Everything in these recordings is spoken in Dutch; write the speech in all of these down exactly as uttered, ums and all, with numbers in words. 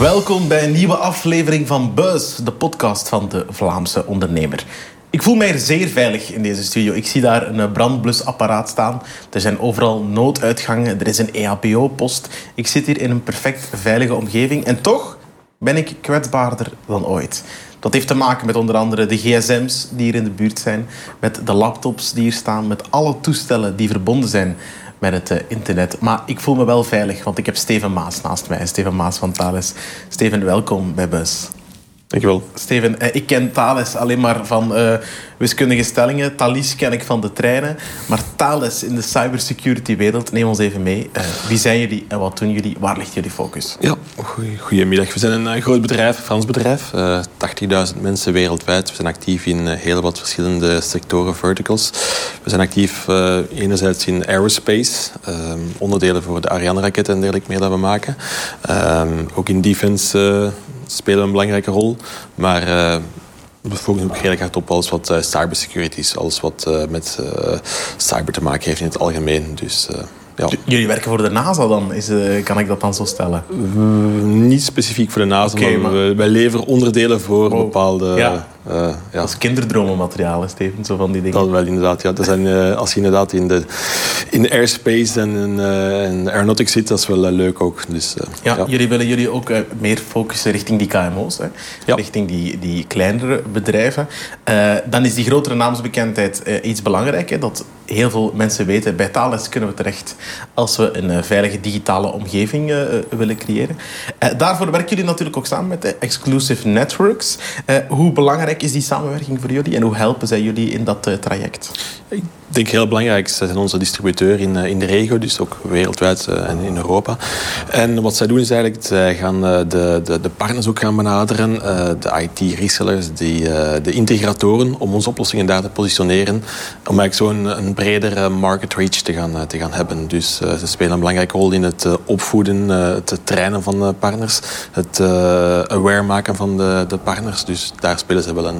Welkom bij een nieuwe aflevering van bUZZ, de podcast van de Vlaamse Ondernemer. Ik voel mij zeer veilig in deze studio. Ik zie daar een brandblusapparaat staan. Er zijn overal nooduitgangen. Er is een E H B O-post. Ik zit hier in een perfect veilige omgeving. En toch ben ik kwetsbaarder dan ooit. Dat heeft te maken met onder andere de gsm's die hier in de buurt zijn. Met de laptops die hier staan. Met alle toestellen die verbonden zijn met het internet. Maar ik voel me wel veilig, want ik heb Steven Maes naast mij. Steven Maes van Thales. Steven, welkom bij bUZZ. Dankjewel. Steven, ik ken Thales alleen maar van uh, wiskundige stellingen. Thalys ken ik van de treinen. Maar Thales in de cybersecurity wereld, neem ons even mee. Uh, wie zijn jullie en wat doen jullie? Waar ligt jullie focus? Ja, goedemiddag. We zijn een groot bedrijf, een Frans bedrijf. Uh, tachtigduizend mensen wereldwijd. We zijn actief in uh, heel wat verschillende sectoren, verticals. We zijn actief uh, enerzijds in aerospace. Uh, onderdelen voor de Ariane-raketten en dergelijke meer dat we maken. Uh, ook in defense... Uh, spelen een belangrijke rol, maar uh, we focussen ook heel erg hard op alles wat uh, cybersecurity is, alles wat uh, met uh, cyber te maken heeft in het algemeen. Dus, uh, ja. J- jullie werken voor de NASA dan? Is, uh, kan ik dat dan zo stellen? Uh, niet specifiek voor de NASA, okay, maar, maar... We, wij leveren onderdelen voor oh. bepaalde... Ja. Uh, ja. Dat is kinderdromenmateriaal, Steven, zo van die dingen. Dat wel, inderdaad. Ja. Dat zijn, uh, als je inderdaad in de, in de airspace en in, uh, in de aeronautics zit, dat is wel uh, leuk ook. Dus, uh, ja, ja. Jullie willen jullie ook uh, meer focussen richting die K M O's, hè? Ja. Richting die, die kleinere bedrijven. Uh, dan is die grotere naamsbekendheid uh, iets belangrijk, hè? Dat heel veel mensen weten. Bij Thales kunnen we terecht als we een uh, veilige digitale omgeving uh, willen creëren. Uh, daarvoor werken jullie natuurlijk ook samen met de Exclusive Networks. Uh, hoe belangrijk is die samenwerking voor jullie en hoe helpen zij jullie in dat uh, traject? Ik denk heel belangrijk. Zij zijn onze distributeur in, uh, in de regio, dus ook wereldwijd uh, en in Europa. En wat zij doen is eigenlijk, zij gaan uh, de, de, de partners ook gaan benaderen, uh, de I T-resellers, die, uh, de integratoren, om onze oplossingen daar te positioneren, om eigenlijk zo'n een bredere market reach te gaan, uh, te gaan hebben. Dus uh, ze spelen een belangrijke rol in het uh, opvoeden, uh, het trainen van de partners, het uh, aware maken van de, de partners. Dus daar spelen ze wel een,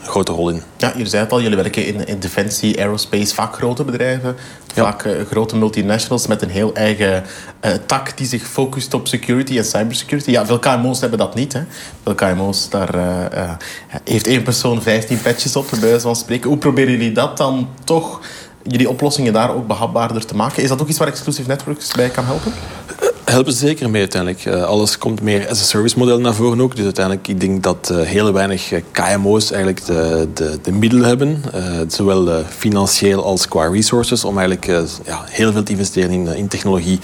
een grote rol in. Ja, jullie zeiden het al, jullie werken in, in defensie, aerospace, vaak grote bedrijven. Ja. Vaak uh, grote multinationals met een heel eigen uh, tak die zich focust op security en cybersecurity. Ja, veel K M O's hebben dat niet, hè. Veel K M O's, daar uh, uh, heeft één persoon vijftien patches op, bij wijze van spreken. Hoe proberen jullie dat dan toch, jullie oplossingen daar ook behapbaarder te maken? Is dat ook iets waar Exclusive Networks bij kan helpen? Helpen ze zeker mee uiteindelijk. Uh, alles komt meer als een service model naar voren ook. Dus uiteindelijk, ik denk dat uh, heel weinig K M O's eigenlijk de, de, de middelen hebben. Uh, zowel uh, financieel als qua resources. Om eigenlijk uh, ja, heel veel te investeren in, uh, in technologie.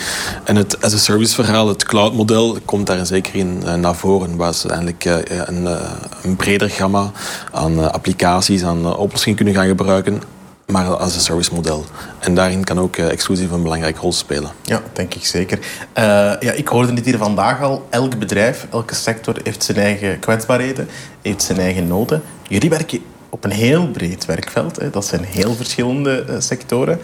En het as a service verhaal, het cloud model, komt daar zeker in uh, naar voren. Waar ze eigenlijk uh, een, uh, een breder gamma aan uh, applicaties, aan uh, oplossingen kunnen gaan gebruiken. Maar als een servicemodel. En daarin kan ook uh, exclusief een belangrijke rol spelen. Ja, denk ik zeker. Uh, ja, ik hoorde dit hier vandaag al. Elk bedrijf, elke sector heeft zijn eigen kwetsbaarheden, heeft zijn eigen noden. Jullie werken op een heel breed werkveld, hè. Dat zijn heel verschillende uh, sectoren.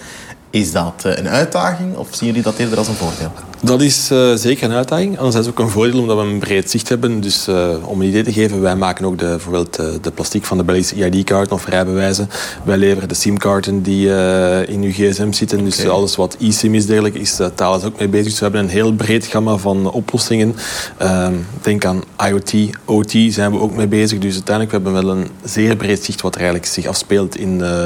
Is dat een uitdaging of zien jullie dat eerder als een voordeel? Dat is uh, zeker een uitdaging. Anderzijds ook een voordeel omdat we een breed zicht hebben. Dus uh, om een idee te geven, wij maken ook de, bijvoorbeeld de, de plastic van de Belgische I D-kaarten of rijbewijzen. Wij leveren de SIM-kaarten die uh, in uw gsm zitten. Okay. Dus alles wat e-SIM is dergelijk, is uh, Thales ook mee bezig. Dus we hebben een heel breed gamma van oplossingen. Uh, denk aan I O T, O T zijn we ook mee bezig. Dus uiteindelijk hebben we wel een zeer breed zicht wat er eigenlijk zich afspeelt in, uh,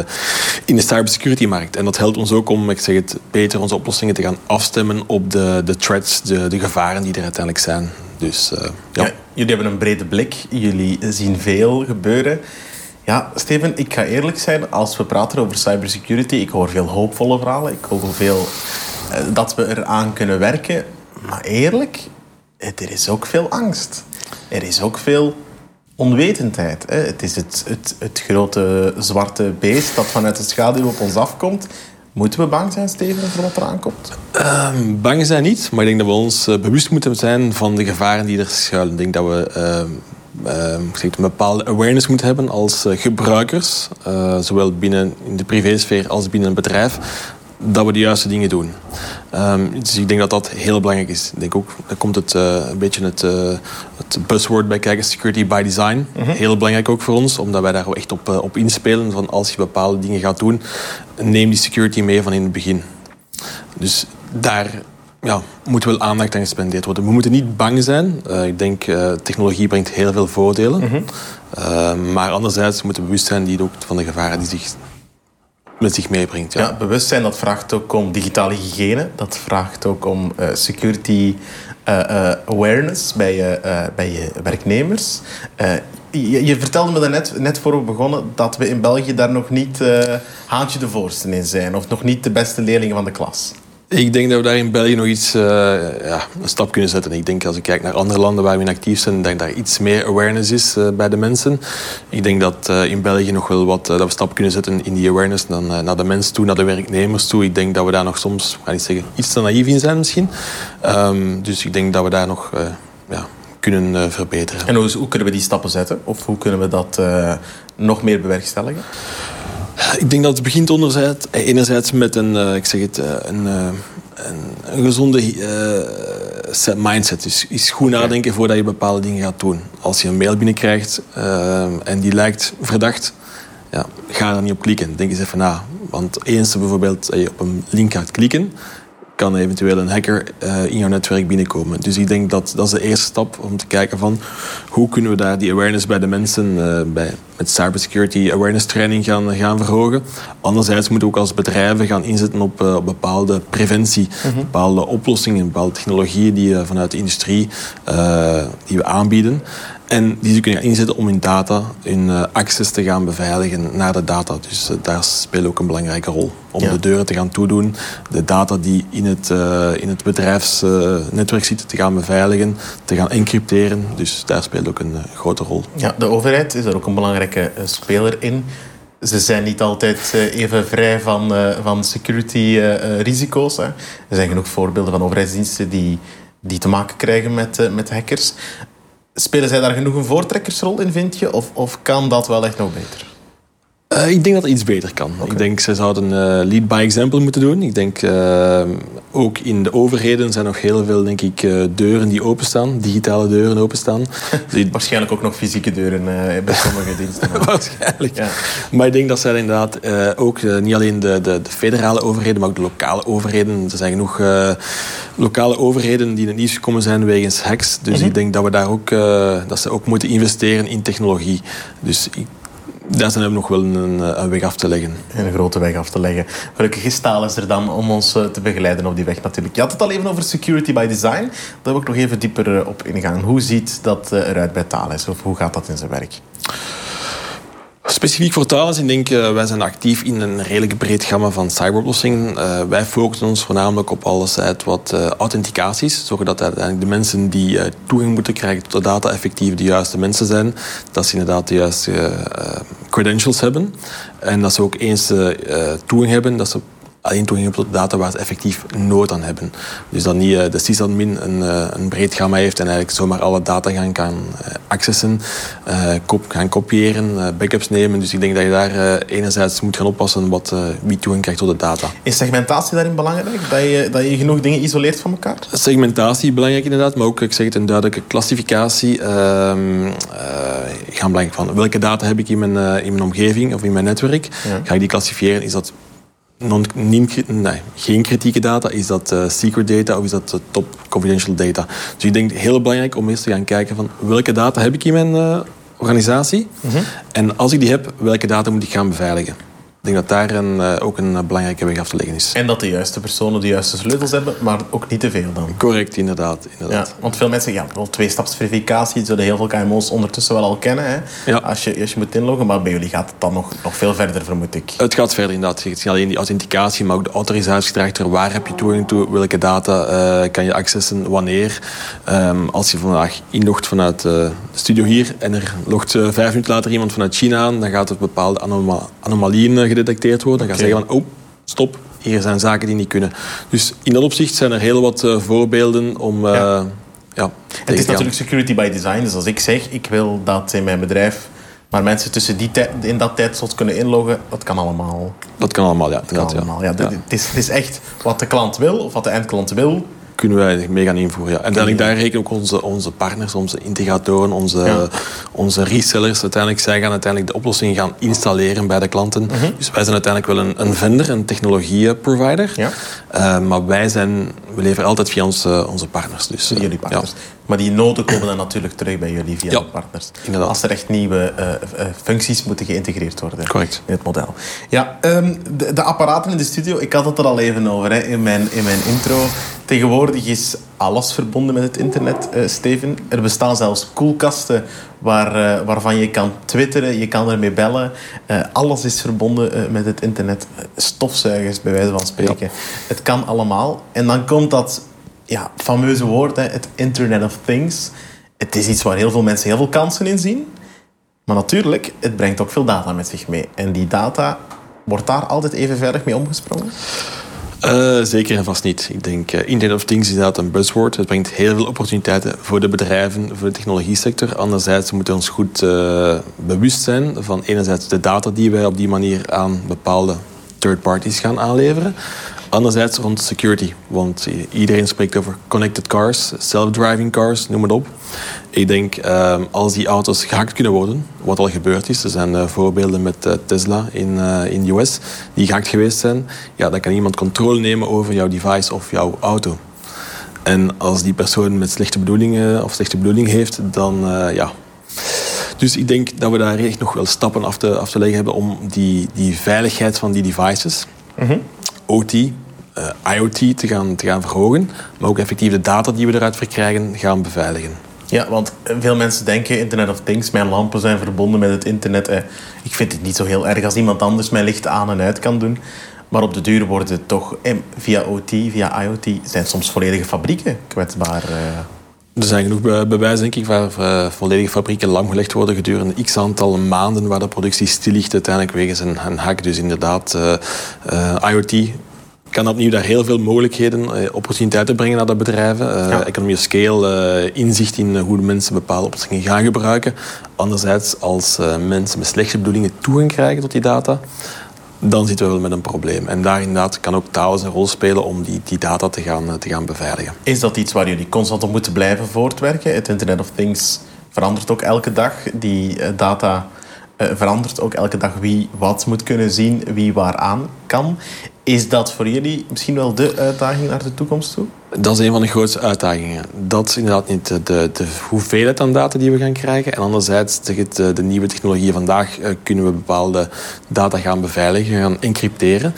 in de cybersecurity-markt. En dat helpt ons ook om, ik zeg het, beter onze oplossingen te gaan afstemmen op de, de threats, de, de gevaren die er uiteindelijk zijn. Dus, uh, ja. Ja, jullie hebben een brede blik, jullie zien veel gebeuren. Ja, Steven, ik ga eerlijk zijn, als we praten over cybersecurity, ik hoor veel hoopvolle verhalen, ik hoor veel uh, dat we eraan kunnen werken. Maar eerlijk, er is ook veel angst. Er is ook veel onwetendheid. Hè? Het is het, het, het grote zwarte beest dat vanuit de schaduw op ons afkomt. Moeten we bang zijn, Steven, voor wat er aankomt? Uh, bang zijn niet, maar ik denk dat we ons uh, bewust moeten zijn van de gevaren die er schuilen. Ik denk dat we uh, uh, een bepaalde awareness moeten hebben als uh, gebruikers, uh, zowel binnen in de privésfeer als binnen een bedrijf, dat we de juiste dingen doen. Um, dus ik denk dat dat heel belangrijk is. Ik denk ook, daar komt het, uh, een beetje het, uh, het buzzword bij kijken, security by design. Mm-hmm. Heel belangrijk ook voor ons, omdat wij daar echt op, uh, op inspelen. Van als je bepaalde dingen gaat doen, neem die security mee van in het begin. Dus daar ja, moet wel aandacht aan gespendeerd worden. We moeten niet bang zijn. Uh, ik denk, uh, technologie brengt heel veel voordelen. Mm-hmm. Uh, maar anderzijds moeten we bewust zijn die ook van de gevaren die zich met zich meebrengt. Ja. Ja, bewustzijn, dat vraagt ook om digitale hygiëne. Dat vraagt ook om uh, security uh, uh, awareness bij je, uh, bij je werknemers. Uh, je, je vertelde me daarnet, net voor we begonnen, dat we in België daar nog niet uh, haantje de voorste in zijn. Of nog niet de beste leerlingen van de klas. Ik denk dat we daar in België nog iets, uh, ja, een stap kunnen zetten. Ik denk als ik kijk naar andere landen waar we in actief zijn, dat daar iets meer awareness is uh, bij de mensen. Ik denk dat uh, in België nog wel wat, uh, dat we stap kunnen zetten in die awareness dan, uh, naar de mensen toe, naar de werknemers toe. Ik denk dat we daar nog soms, ik ga niet zeggen, iets te naïef in zijn misschien. Um, dus ik denk dat we daar nog uh, ja, kunnen uh, verbeteren. En hoe, hoe kunnen we die stappen zetten? Of hoe kunnen we dat uh, nog meer bewerkstelligen? Ik denk dat het begint enerzijds, enerzijds met een, ik zeg het, een, een, een gezonde uh, mindset. Dus is goed nadenken voordat je bepaalde dingen gaat doen. Als je een mail binnenkrijgt uh, en die lijkt verdacht, ja, ga daar niet op klikken. Denk eens even na. Want eens bijvoorbeeld dat je op een link gaat klikken, kan eventueel een hacker uh, in jouw netwerk binnenkomen. Dus ik denk dat dat is de eerste stap om te kijken van hoe kunnen we daar die awareness bij de mensen uh, bij, met cybersecurity awareness training gaan, gaan verhogen. Anderzijds moeten we ook als bedrijven gaan inzetten op, uh, op bepaalde preventie, mm-hmm. bepaalde oplossingen, bepaalde technologieën die uh, vanuit de industrie uh, die we aanbieden. En die ze kunnen inzetten om hun data, hun uh, access te gaan beveiligen naar de data. Dus uh, daar speelt ook een belangrijke rol. Om ja. de deuren te gaan toedoen, de data die in het, uh, in het bedrijfsnetwerk uh, zitten te gaan beveiligen, te gaan encrypteren. Dus daar speelt ook een uh, grote rol. Ja, de overheid is er ook een belangrijke uh, speler in. Ze zijn niet altijd uh, even vrij van, uh, van security uh, risico's. Hè. Er zijn genoeg voorbeelden van overheidsdiensten die, die te maken krijgen met, uh, met hackers. Spelen zij daar genoeg een voortrekkersrol in, vind je? Of, of kan dat wel echt nog beter? Uh, ik denk dat het iets beter kan. Okay. Ik denk, zij zouden uh, lead by example moeten doen. Ik denk, uh, ook in de overheden zijn nog heel veel, denk ik, uh, deuren die openstaan. Digitale deuren openstaan. Waarschijnlijk ook nog fysieke deuren uh, bij sommige diensten. Waarschijnlijk. Ja. Maar ik denk dat zij inderdaad uh, ook uh, niet alleen de, de, de federale overheden, maar ook de lokale overheden. Er zijn genoeg uh, lokale overheden die in het nieuws gekomen zijn wegens hacks. Dus mm-hmm. ik denk dat we daar ook, uh, dat ze ook moeten investeren in technologie. Dus ik daar zijn we nog wel een, een weg af te leggen. Een grote weg af te leggen. Gelukkig is Thales er dan om ons te begeleiden op die weg natuurlijk. Je had het al even over security by design. Daar wil ik nog even dieper op ingaan. Hoe ziet dat eruit bij Thales? Of hoe gaat dat in zijn werk? Specifiek voor Thales, ik denk, uh, wij zijn actief in een redelijk breed gamma van cyberoplossingen. Uh, wij focussen ons voornamelijk op alles uit wat uh, authenticaties, zorgen dat uiteindelijk de mensen die uh, toegang moeten krijgen tot de data effectief de juiste mensen zijn, dat ze inderdaad de juiste uh, credentials hebben en dat ze ook eens uh, toegang hebben, dat ze alleen toegang hebben tot de data waar ze effectief nood aan hebben. Dus dat niet uh, de sysadmin een, uh, een breed gamma heeft en eigenlijk zomaar alle data gaan kan uh, accessen, uh, kop, gaan kopiëren, uh, backups nemen. Dus ik denk dat je daar uh, enerzijds moet gaan oppassen wat uh, wie toegang krijgt tot de data. Is segmentatie daarin belangrijk? Dat je, dat je genoeg dingen isoleert van elkaar? Segmentatie is belangrijk inderdaad, maar ook ik zeg het, een duidelijke klassificatie. Uh, uh, ik ga belangrijk van welke data heb ik in mijn, uh, in mijn omgeving of in mijn netwerk? Ja. Ga ik die klassificeren? Is dat Non, nien, nee, geen kritieke data, is dat uh, secret data of is dat uh, top confidential data? Dus ik denk heel belangrijk om eerst te gaan kijken van welke data heb ik in mijn uh, organisatie mm-hmm. en als ik die heb, welke data moet ik gaan beveiligen? Ik denk dat daar een, uh, ook een uh, belangrijke weg af te leggen is. En dat de juiste personen de juiste sleutels hebben, maar ook niet te veel dan. Correct, inderdaad. inderdaad. Ja, want veel mensen, ja, wel twee-staps-verificatie, die zullen heel veel K M O's ondertussen wel al kennen. Hè? Ja. Als, je, als je moet inloggen, maar bij jullie gaat het dan nog, nog veel verder, vermoed ik. Het gaat verder, inderdaad. Het is niet alleen die authenticatie, maar ook de autorisatie erachter. Waar heb je toegang toe? Welke data uh, kan je accessen? Wanneer? Um, als je vandaag inlogt vanuit uh, de studio hier en er logt uh, vijf minuten later iemand vanuit China aan, dan gaat er bepaalde anoma- anomalieën gedetecteerd worden. Dan gaan okay. zeggen van, oh, stop, hier zijn zaken die niet kunnen. Dus in dat opzicht zijn er heel wat uh, voorbeelden om... Uh, ja. Ja, het is natuurlijk security by design. Dus als ik zeg, ik wil dat in mijn bedrijf... Maar mensen tussen die tij- in dat tijdslot kunnen inloggen, dat kan allemaal. Dat kan allemaal, ja. Dat kan allemaal, ja. ja. ja. Het, is, het is echt wat de klant wil, of wat de eindklant wil... kunnen wij mee gaan invoeren. Ja. En uiteindelijk daar rekenen ook onze, onze partners, onze integratoren, onze, ja. onze resellers. Uiteindelijk, zij gaan uiteindelijk de oplossing gaan installeren bij de klanten. Mm-hmm. Dus wij zijn uiteindelijk wel een, een vendor, een technologieprovider. Ja. Uh, maar wij zijn we leveren altijd via onze, onze partners. Dus, via jullie partners. Ja. Maar die noden komen dan natuurlijk terug bij jullie via ja, de partners. Inderdaad. Als er echt nieuwe uh, functies moeten geïntegreerd worden. Correct. In het model. Ja, um, de, de apparaten in de studio, ik had het er al even over hè, in, mijn, in mijn intro. Tegenwoordig is alles verbonden met het internet, uh, Steven. Er bestaan zelfs koelkasten waar, uh, waarvan je kan twitteren, je kan ermee bellen. Uh, alles is verbonden uh, met het internet. Stofzuigers, bij wijze van spreken. Ja. Het kan allemaal. En dan komt dat ja, fameuze woord, hè, het Internet of Things. Het is iets waar heel veel mensen heel veel kansen in zien. Maar natuurlijk, het brengt ook veel data met zich mee. En die data, wordt daar altijd even veilig mee omgesprongen? Uh, zeker en vast niet. Ik denk, uh, Internet of Things is inderdaad een buzzword. Het brengt heel veel opportuniteiten voor de bedrijven, voor de technologiesector. Anderzijds moeten we ons goed uh, bewust zijn van enerzijds de data die wij op die manier aan bepaalde third parties gaan aanleveren. Anderzijds rond security, want iedereen spreekt over connected cars, self-driving cars, noem het op. Ik denk, uh, als die auto's gehackt kunnen worden, wat al gebeurd is, er zijn uh, voorbeelden met uh, Tesla in, uh, in de U S die gehackt geweest zijn, ja, dan kan iemand controle nemen over jouw device of jouw auto. En als die persoon met slechte bedoelingen of slechte bedoeling heeft, dan uh, ja... Dus ik denk dat we daar echt nog wel stappen af te, af te leggen hebben om die, die veiligheid van die devices, mm-hmm. O T, uh, I O T te gaan, te gaan verhogen, maar ook effectief de data die we eruit verkrijgen gaan beveiligen. Ja, want veel mensen denken, Internet of Things, mijn lampen zijn verbonden met het internet. Eh, ik vind het niet zo heel erg als iemand anders mijn licht aan en uit kan doen. Maar op de duur worden het toch, eh, via O T, via I O T, zijn soms volledige fabrieken kwetsbaar. Eh. Er zijn genoeg be- bewijzen, denk ik, waar uh, volledige fabrieken lamgelegd worden gedurende x aantal maanden, waar de productie stil ligt, uiteindelijk wegens een, een hack. Dus inderdaad, uh, uh, I O T kan opnieuw daar heel veel mogelijkheden, uh, opportuniteiten brengen naar de bedrijven. Uh, ja. Economie of scale, uh, inzicht in hoe de mensen bepaalde oplossingen gaan gebruiken. Anderzijds, als uh, mensen met slechte bedoelingen toegang krijgen tot die data, dan zitten we wel met een probleem. En daar inderdaad kan ook Thales een rol spelen om die, die data te gaan, te gaan beveiligen. Is dat iets waar jullie constant op moeten blijven voortwerken? Het Internet of Things verandert ook elke dag. Die data uh, verandert ook elke dag wie wat moet kunnen zien, wie waaraan kan. Is dat voor jullie misschien wel de uitdaging naar de toekomst toe? Dat is een van de grootste uitdagingen. Dat is inderdaad niet de, de, de hoeveelheid aan data die we gaan krijgen. En anderzijds, tegen de, de nieuwe technologieën vandaag uh, kunnen we bepaalde data gaan beveiligen, gaan encrypteren.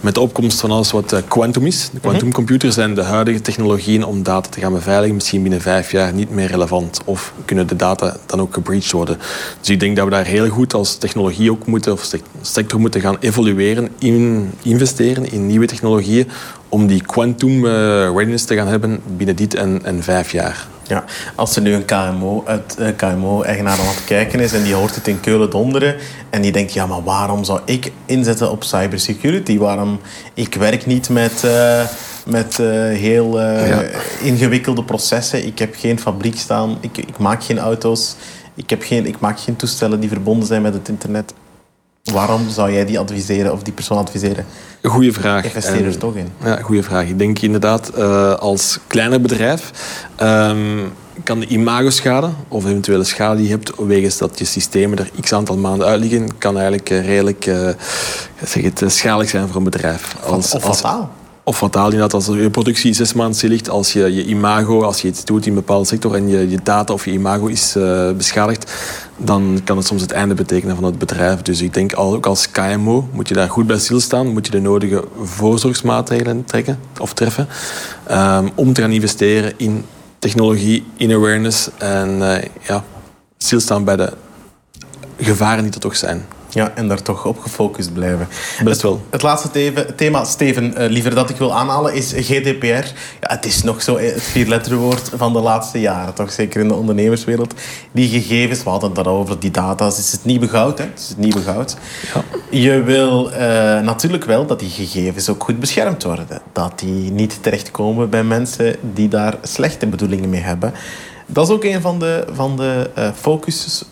Met de opkomst van alles wat uh, quantum is. De quantumcomputers zijn de huidige technologieën om data te gaan beveiligen. Misschien binnen vijf jaar niet meer relevant. Of kunnen de data dan ook gebreached worden. Dus ik denk dat we daar heel goed als technologie ook moeten, of sector moeten gaan evolueren, in, investeren in nieuwe technologieën, om die quantum uh, readiness te gaan hebben binnen dit en, en vijf jaar. Ja, als er nu een K M O, uit, uh, K M O-eigenaar aan het kijken is en die hoort het in Keulen donderen en die denkt, ja, maar waarom zou ik inzetten op cybersecurity? Waarom? Ik werk niet met, uh, met uh, heel uh, ja. ingewikkelde processen. Ik heb geen fabriek staan. Ik, ik maak geen auto's. Ik, heb geen, ik maak geen toestellen die verbonden zijn met het internet. Waarom zou jij die adviseren of die persoon adviseren? Goeie vraag. Investeer er toch in. Ja, goeie vraag. Ik denk inderdaad, uh, als kleiner bedrijf um, kan de imagoschade of eventuele schade die je hebt, wegens dat je systemen er x aantal maanden uit liggen, kan eigenlijk uh, redelijk uh, zeg het, uh, schadelijk zijn voor een bedrijf. Als, of fataal. Of fataal inderdaad, als je productie zes maanden stil ligt, als je je imago, als je iets doet in een bepaalde sector en je, je data of je imago is uh, beschadigd, dan kan het soms het einde betekenen van het bedrijf. Dus ik denk, ook als K M O moet je daar goed bij stilstaan, moet je de nodige voorzorgsmaatregelen trekken, of treffen, um, om te gaan investeren in technologie, in awareness en uh, ja, stilstaan bij de gevaren die er toch zijn. Ja, en daar toch op gefocust blijven. Best wel. Het, het laatste thema, thema Steven, uh, liever dat ik wil aanhalen, is G D P R. Ja, het is nog zo het vierletterwoord van de laatste jaren, toch? Zeker in de ondernemerswereld. Die gegevens, we hadden het daarover, die data, is het nieuwe goud, hè? Is het nieuwe goud. Ja. Je wil uh, natuurlijk wel dat die gegevens ook goed beschermd worden. Dat die niet terechtkomen bij mensen die daar slechte bedoelingen mee hebben. Dat is ook een van de, van de uh, focuses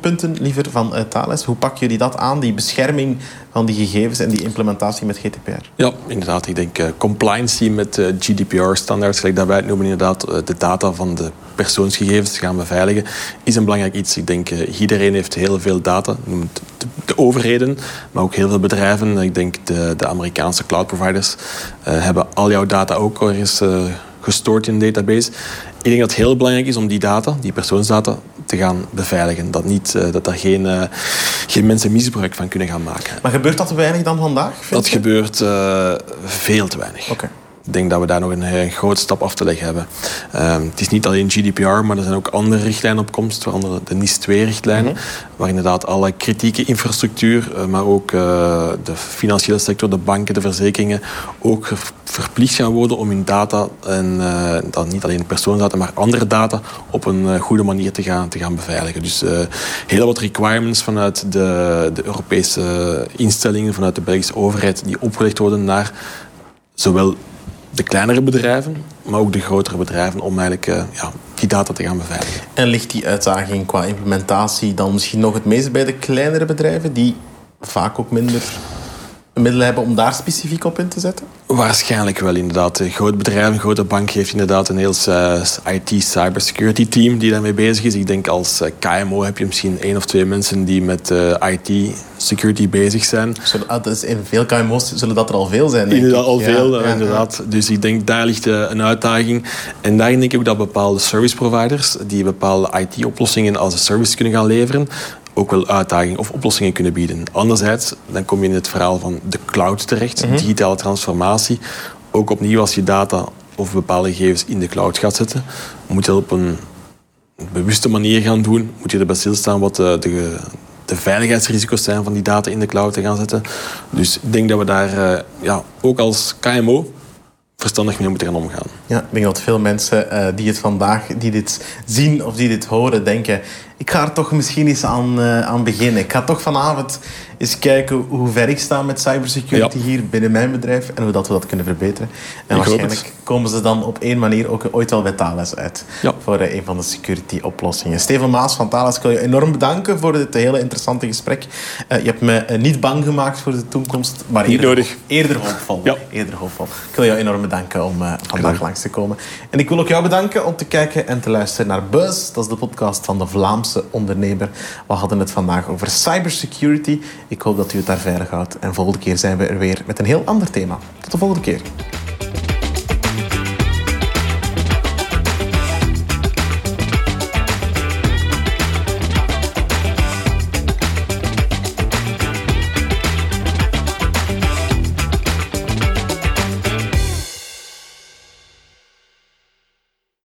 punten liever van uh, Thales. Hoe pakken jullie dat aan, die bescherming van die gegevens en die implementatie met G D P R? Ja, inderdaad. Ik denk uh, compliancy met uh, G D P R-standaards, gelijk dat wij het noemen, inderdaad, uh, de data van de persoonsgegevens gaan beveiligen, is een belangrijk iets. Ik denk, uh, iedereen heeft heel veel data, de, de overheden, maar ook heel veel bedrijven. Ik denk, de, de Amerikaanse cloud providers uh, hebben al jouw data ook al eens uh, gestoord in een database. Ik denk dat het heel belangrijk is om die data, die persoonsdata, te gaan beveiligen. Dat, niet, dat daar geen, geen mensen misbruik van kunnen gaan maken. Maar gebeurt dat te weinig dan vandaag? Dat je? gebeurt uh, veel te weinig. Okay. Ik denk dat we daar nog een, een grote stap af te leggen hebben. Um, het is niet alleen G D P R, maar er zijn ook andere richtlijnen op komst. Waaronder de N I S twee richtlijn. Mm-hmm. Waar inderdaad alle kritieke infrastructuur, uh, maar ook uh, de financiële sector, de banken, de verzekeringen, ook verplicht gaan worden om hun data, en uh, dan niet alleen persoonsdata, maar andere data, op een uh, goede manier te gaan, te gaan beveiligen. Dus uh, heel wat requirements vanuit de, de Europese instellingen, vanuit de Belgische overheid, die opgelegd worden naar zowel de kleinere bedrijven, maar ook de grotere bedrijven, om eigenlijk uh, ja, die data te gaan beveiligen. En ligt die uitdaging qua implementatie dan misschien nog het meest bij de kleinere bedrijven, die vaak ook minder middelen hebben om daar specifiek op in te zetten? Waarschijnlijk wel, inderdaad. Een groot bedrijf, een grote bank heeft inderdaad een heel uh, I T-cybersecurity team die daarmee bezig is. Ik denk, als uh, K M O heb je misschien één of twee mensen die met uh, I T-security bezig zijn. Zullen, ah, dus in veel K M O's zullen dat er al veel zijn, denk inderdaad, ik. Al ja, veel, ja, inderdaad. Ja. Dus ik denk, daar ligt uh, een uitdaging. En daarin denk ik ook dat bepaalde service providers, die bepaalde I T-oplossingen als een service kunnen gaan leveren, ook wel uitdagingen of oplossingen kunnen bieden. Anderzijds, dan kom je in het verhaal van de cloud terecht, mm-hmm. digitale transformatie. Ook opnieuw, als je data of bepaalde gegevens in de cloud gaat zetten, moet je dat op een bewuste manier gaan doen. Moet je erbij stilstaan wat de, de, de veiligheidsrisico's zijn van die data in de cloud te gaan zetten. Dus ik denk dat we daar ja, ook als K M O verstandig mee moeten gaan omgaan. Ja, ik denk dat veel mensen uh, die het vandaag, die dit zien of die dit horen, denken, ik ga er toch misschien eens aan, uh, aan beginnen. Ik ga toch vanavond eens kijken hoe ver ik sta met cybersecurity ja. hier binnen mijn bedrijf en hoe dat we dat kunnen verbeteren. En ik waarschijnlijk komen ze dan op één manier ook ooit wel bij Thales uit ja. voor uh, een van de security oplossingen. Steven Maes van Thales, ik wil je enorm bedanken voor dit hele interessante gesprek. Uh, je hebt me uh, niet bang gemaakt voor de toekomst, maar eerder, nodig. eerder hoopvol. Ja. Eerder hoopvol. Ik wil jou enorm bedanken om uh, vandaag langs te komen. En ik wil ook jou bedanken om te kijken en te luisteren naar bUZZ. Dat is de podcast van de Vlaamse Ondernemer. We hadden het vandaag over cybersecurity. Ik hoop dat u het daar veilig houdt. En volgende keer zijn we er weer met een heel ander thema. Tot de volgende keer.